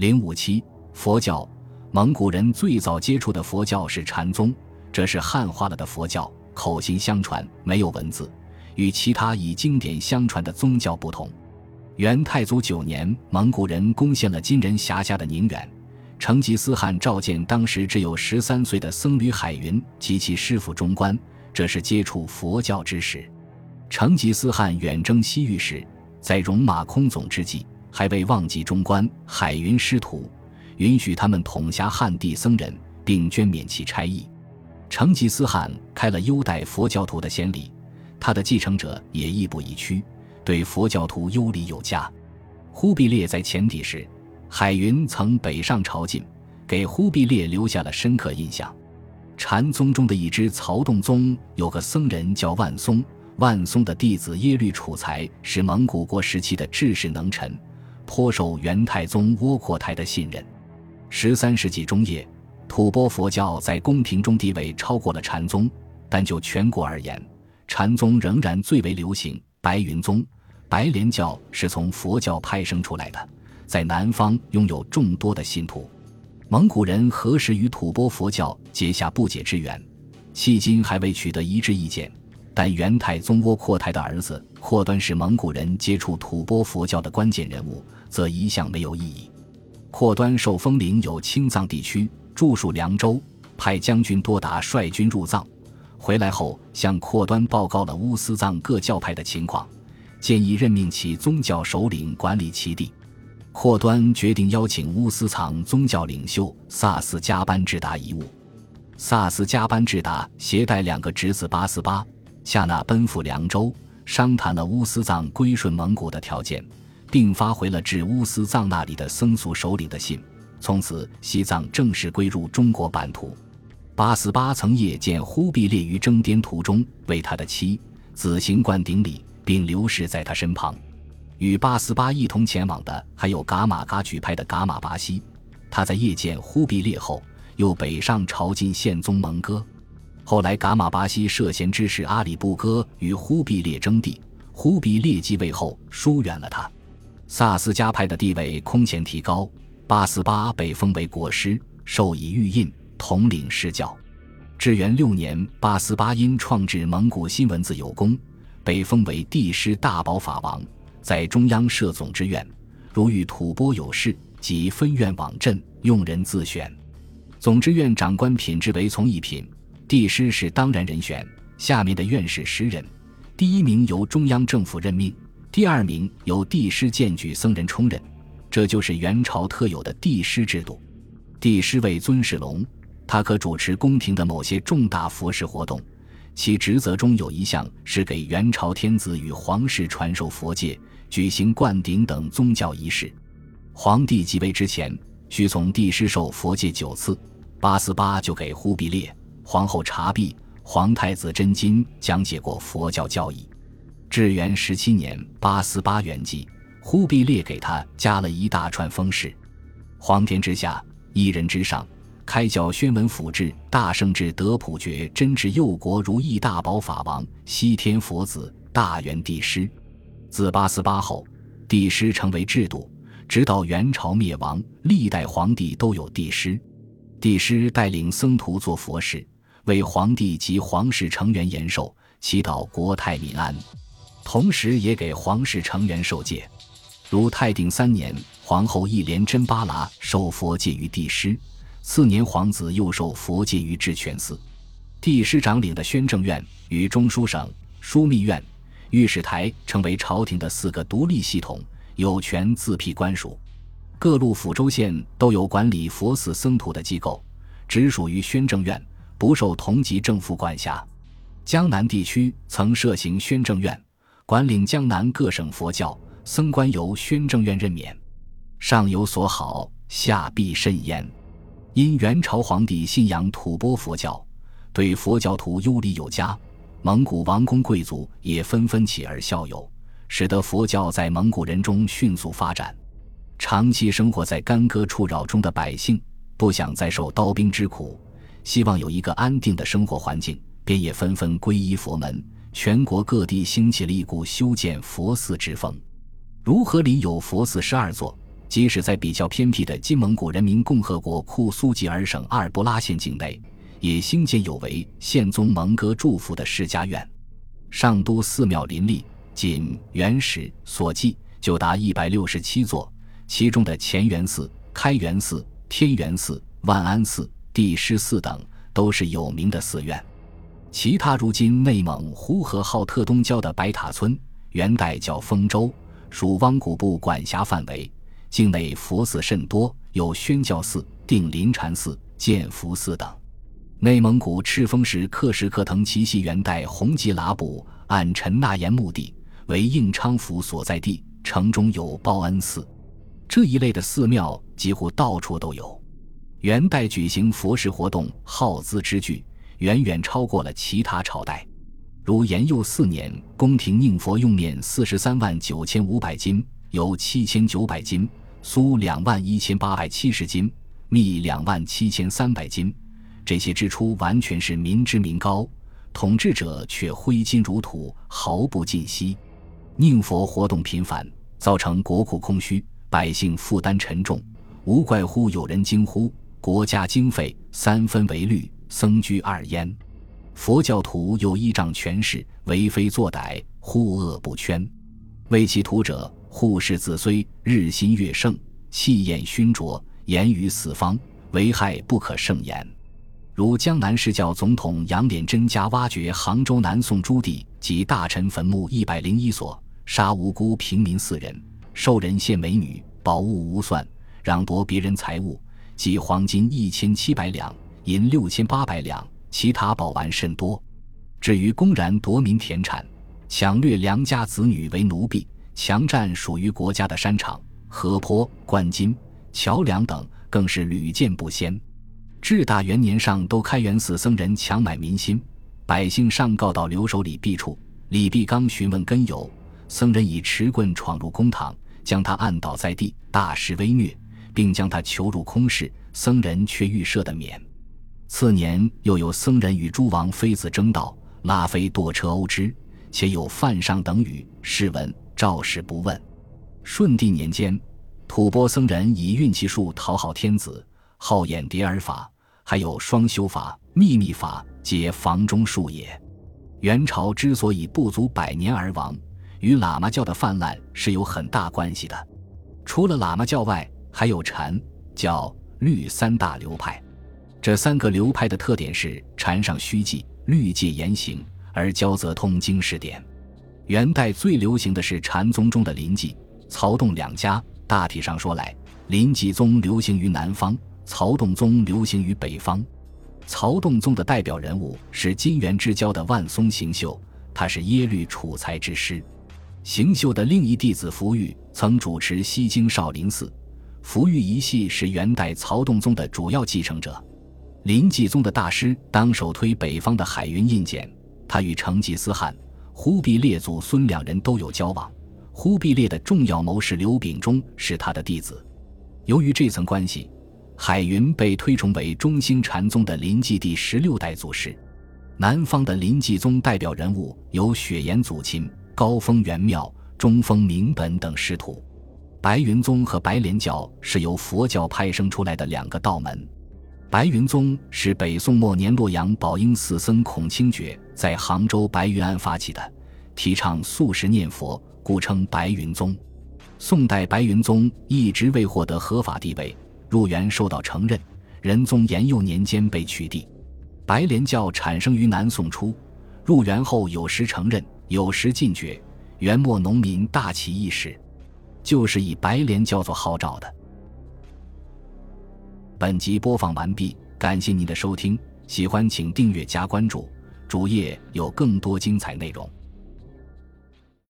057佛教。蒙古人最早接触的佛教是禅宗，这是汉化了的佛教，口心相传，没有文字。与其他以经典相传的宗教不同，元太祖9年，蒙古人攻陷了金人辖下的宁远，成吉思汗召见当时只有13岁的僧侣海云及其师傅中观，这是接触佛教之时。成吉思汗远征西域时，在戎马空总之际，还未忘记中观、海云师徒，允许他们统辖汉地僧人，并捐免其差役。成吉思汗开了优待佛教徒的先例，他的继承者也亦步亦趋，对佛教徒优礼有加。忽必烈在前敌时，海云曾北上朝觐，给忽必烈留下了深刻印象。禅宗中的一支曹洞宗有个僧人叫万松，万松的弟子耶律楚材是蒙古国时期的治世能臣，颇受元太宗窝阔台的信任。13世纪中叶，吐蕃佛教在宫廷中地位超过了禅宗，但就全国而言，禅宗仍然最为流行。白云宗、白莲教是从佛教派生出来的，在南方拥有众多的信徒。蒙古人何时与吐蕃佛教结下不解之缘，迄今还未取得一致意见。但元太宗窝阔台的儿子阔端是蒙古人接触吐蕃佛教的关键人物，则一向没有异议。阔端受封领有青藏地区，驻戍凉州，派将军多达率军入藏。回来后，向阔端报告了乌斯藏各教派的情况，建议任命其宗教首领管理其地。阔端决定邀请乌斯藏宗教领袖萨斯加班智达一晤。萨斯加班智达携带2个侄子八思巴、夏那奔赴凉州，商谈了乌斯藏归顺蒙古的条件，并发回了至乌斯藏那里的僧俗首领的信。从此，西藏正式归入中国版图。八思巴曾夜见忽必烈于征滇途中，为他的妻子行灌顶礼，并留侍在他身旁。与八思巴一同前往的还有噶玛噶举派的噶玛巴西，他在夜见忽必烈后，又北上朝觐宪宗蒙哥。后来噶玛巴西涉嫌支持阿里不哥与忽必烈争地，忽必烈继位后疏远了他。萨斯加派的地位空前提高，八思巴被封为国师，授以玉印，统领释教。至元6年，八思巴因创制蒙古新文字有功，被封为帝师大宝法王，在中央设总知院，如遇吐蕃有事，即分院往镇，用人自选。总知院长官品质为从一品，帝师是当然人选，下面的院士10人，第1名由中央政府任命，第2名由帝师荐举僧人充任。这就是元朝特有的帝师制度。帝师为尊世龙，他可主持宫廷的某些重大佛事活动，其职责中有一项是给元朝天子与皇室传授佛戒，举行灌顶等宗教仪式。皇帝即位之前，需从帝师授佛戒9次，八思巴就给忽必烈、皇后察必、皇太子真金讲解过佛教教义。至元17年，八思巴圆寂，忽必烈给他加了一大串封谥：皇天之下，一人之上。开教宣文府制，大圣至德普觉真至佑国如意大宝法王，西天佛子，大元帝师。自八思巴后，帝师成为制度，直到元朝灭亡，历代皇帝都有帝师。帝师带领僧徒做佛事，为皇帝及皇室成员延寿，祈祷国泰民安，同时也给皇室成员受戒。如泰定3年，皇后一莲真巴剌受佛戒于帝师，4年皇子又受佛戒于智泉寺。帝师长领的宣政院与中书省、枢密院、御史台成为朝廷的4个独立系统，有权自辟官署。各路府州县都有管理佛寺僧徒的机构，直属于宣政院，不受同级政府管辖。江南地区曾设行宣政院，管领江南各省佛教，僧官由宣政院任免。上有所好，下必甚焉。因元朝皇帝信仰吐蕃佛教，对佛教徒优礼有加，蒙古王公贵族也纷纷起而效尤，使得佛教在蒙古人中迅速发展。长期生活在干戈触扰中的百姓，不想再受刀兵之苦，希望有一个安定的生活环境，便也纷纷皈依佛门。全国各地兴起了一股修建佛寺之风。如和里有佛寺12座，即使在比较偏僻的金蒙古人民共和国库苏吉尔省阿尔布拉县境内，也兴建有为宪宗蒙哥祝福的释迦院。上都寺庙林立，仅元始所记就达167座，其中的乾元寺、开元寺、天元寺、万安寺、帝师寺等都是有名的寺院。其他如今内蒙呼和浩特东郊的白塔村，元代叫丰州，属汪古部管辖范围，境内佛寺甚多，有宣教寺、定林禅寺、建福寺等。内蒙古赤峰市克什克腾旗系元代红吉剌部按陈纳言墓地为应昌府所在地，城中有报恩寺。这一类的寺庙几乎到处都有。元代举行佛事活动耗资之巨，远远超过了其他朝代。如延佑4年，宫廷宁佛用面43万9500斤，油7900斤，酥21870斤，蜜27300斤。这些支出完全是民脂民膏，统治者却挥金如土，毫不吝惜。宁佛活动频繁，造成国库空虚，百姓负担沉重，无怪乎有人惊呼：国家经费3分为律，僧居2焉。佛教徒又依仗权势，为非作歹，护恶不悛。为其徒者，护世自虽，日新月盛，气焰熏灼，言于四方，危害不可胜言。如江南释教总统杨勉真家挖掘杭州南宋朱棣及大臣坟墓101所，杀无辜平民4人，受人献美女，宝物无算，攘夺别人财物，即黄金1700两，银6800两，其他宝玩甚多。至于公然夺民田产，抢掠良家子女为奴婢，强占属于国家的山场、河坡、关津、桥梁等，更是屡见不鲜。至大元年上都开元寺僧人强买民心，百姓上告到留守李弼处，李弼刚询问根由，僧人以持棍闯入公堂，将他按倒在地，大施威虐，并将他囚入空室，僧人却欲赦得免。次年又有僧人与诸王妃子争道，拉妃堕车殴之，且有犯上等语，是闻赵氏不问。顺帝年间，吐蕃僧人以运气术讨好天子，好演蝶儿法，还有双修法、秘密法，皆房中术也。元朝之所以不足100年而亡，与喇嘛教的泛滥是有很大关系的。除了喇嘛教外，还有禅、教、律3大流派。这3个流派的特点是禅尚虚寂，律戒严行，而教则通经释典。元代最流行的是禅宗中的临济、曹洞两家。大体上说来，临济宗流行于南方，曹洞宗流行于北方。曹洞宗的代表人物是金元之交的万松行秀，他是耶律楚材之师。行秀的另一弟子福玉曾主持西京少林寺，福玉一系是元代曹洞宗的主要继承者。临济宗的大师当首推北方的海云印简，他与成吉思汗、忽必烈祖孙2人都有交往，忽必烈的重要谋士刘秉忠是他的弟子。由于这层关系，海云被推崇为中兴禅宗的临济第16代祖师。南方的临济宗代表人物有雪岩祖钦、高峰元妙、中峰明本等师徒。白云宗和白莲教是由佛教派生出来的2个道门。白云宗是北宋末年洛阳宝应寺僧孔清觉在杭州白云庵发起的，提倡素食念佛，故称白云宗。宋代白云宗一直未获得合法地位，入元受到承认，仁宗延佑年间被取缔。白莲教产生于南宋初，入元后有时承认，有时禁绝。元末农民大起义时，就是以白莲教做号召的。本集播放完毕，感谢您的收听，喜欢请订阅加关注，主页有更多精彩内容。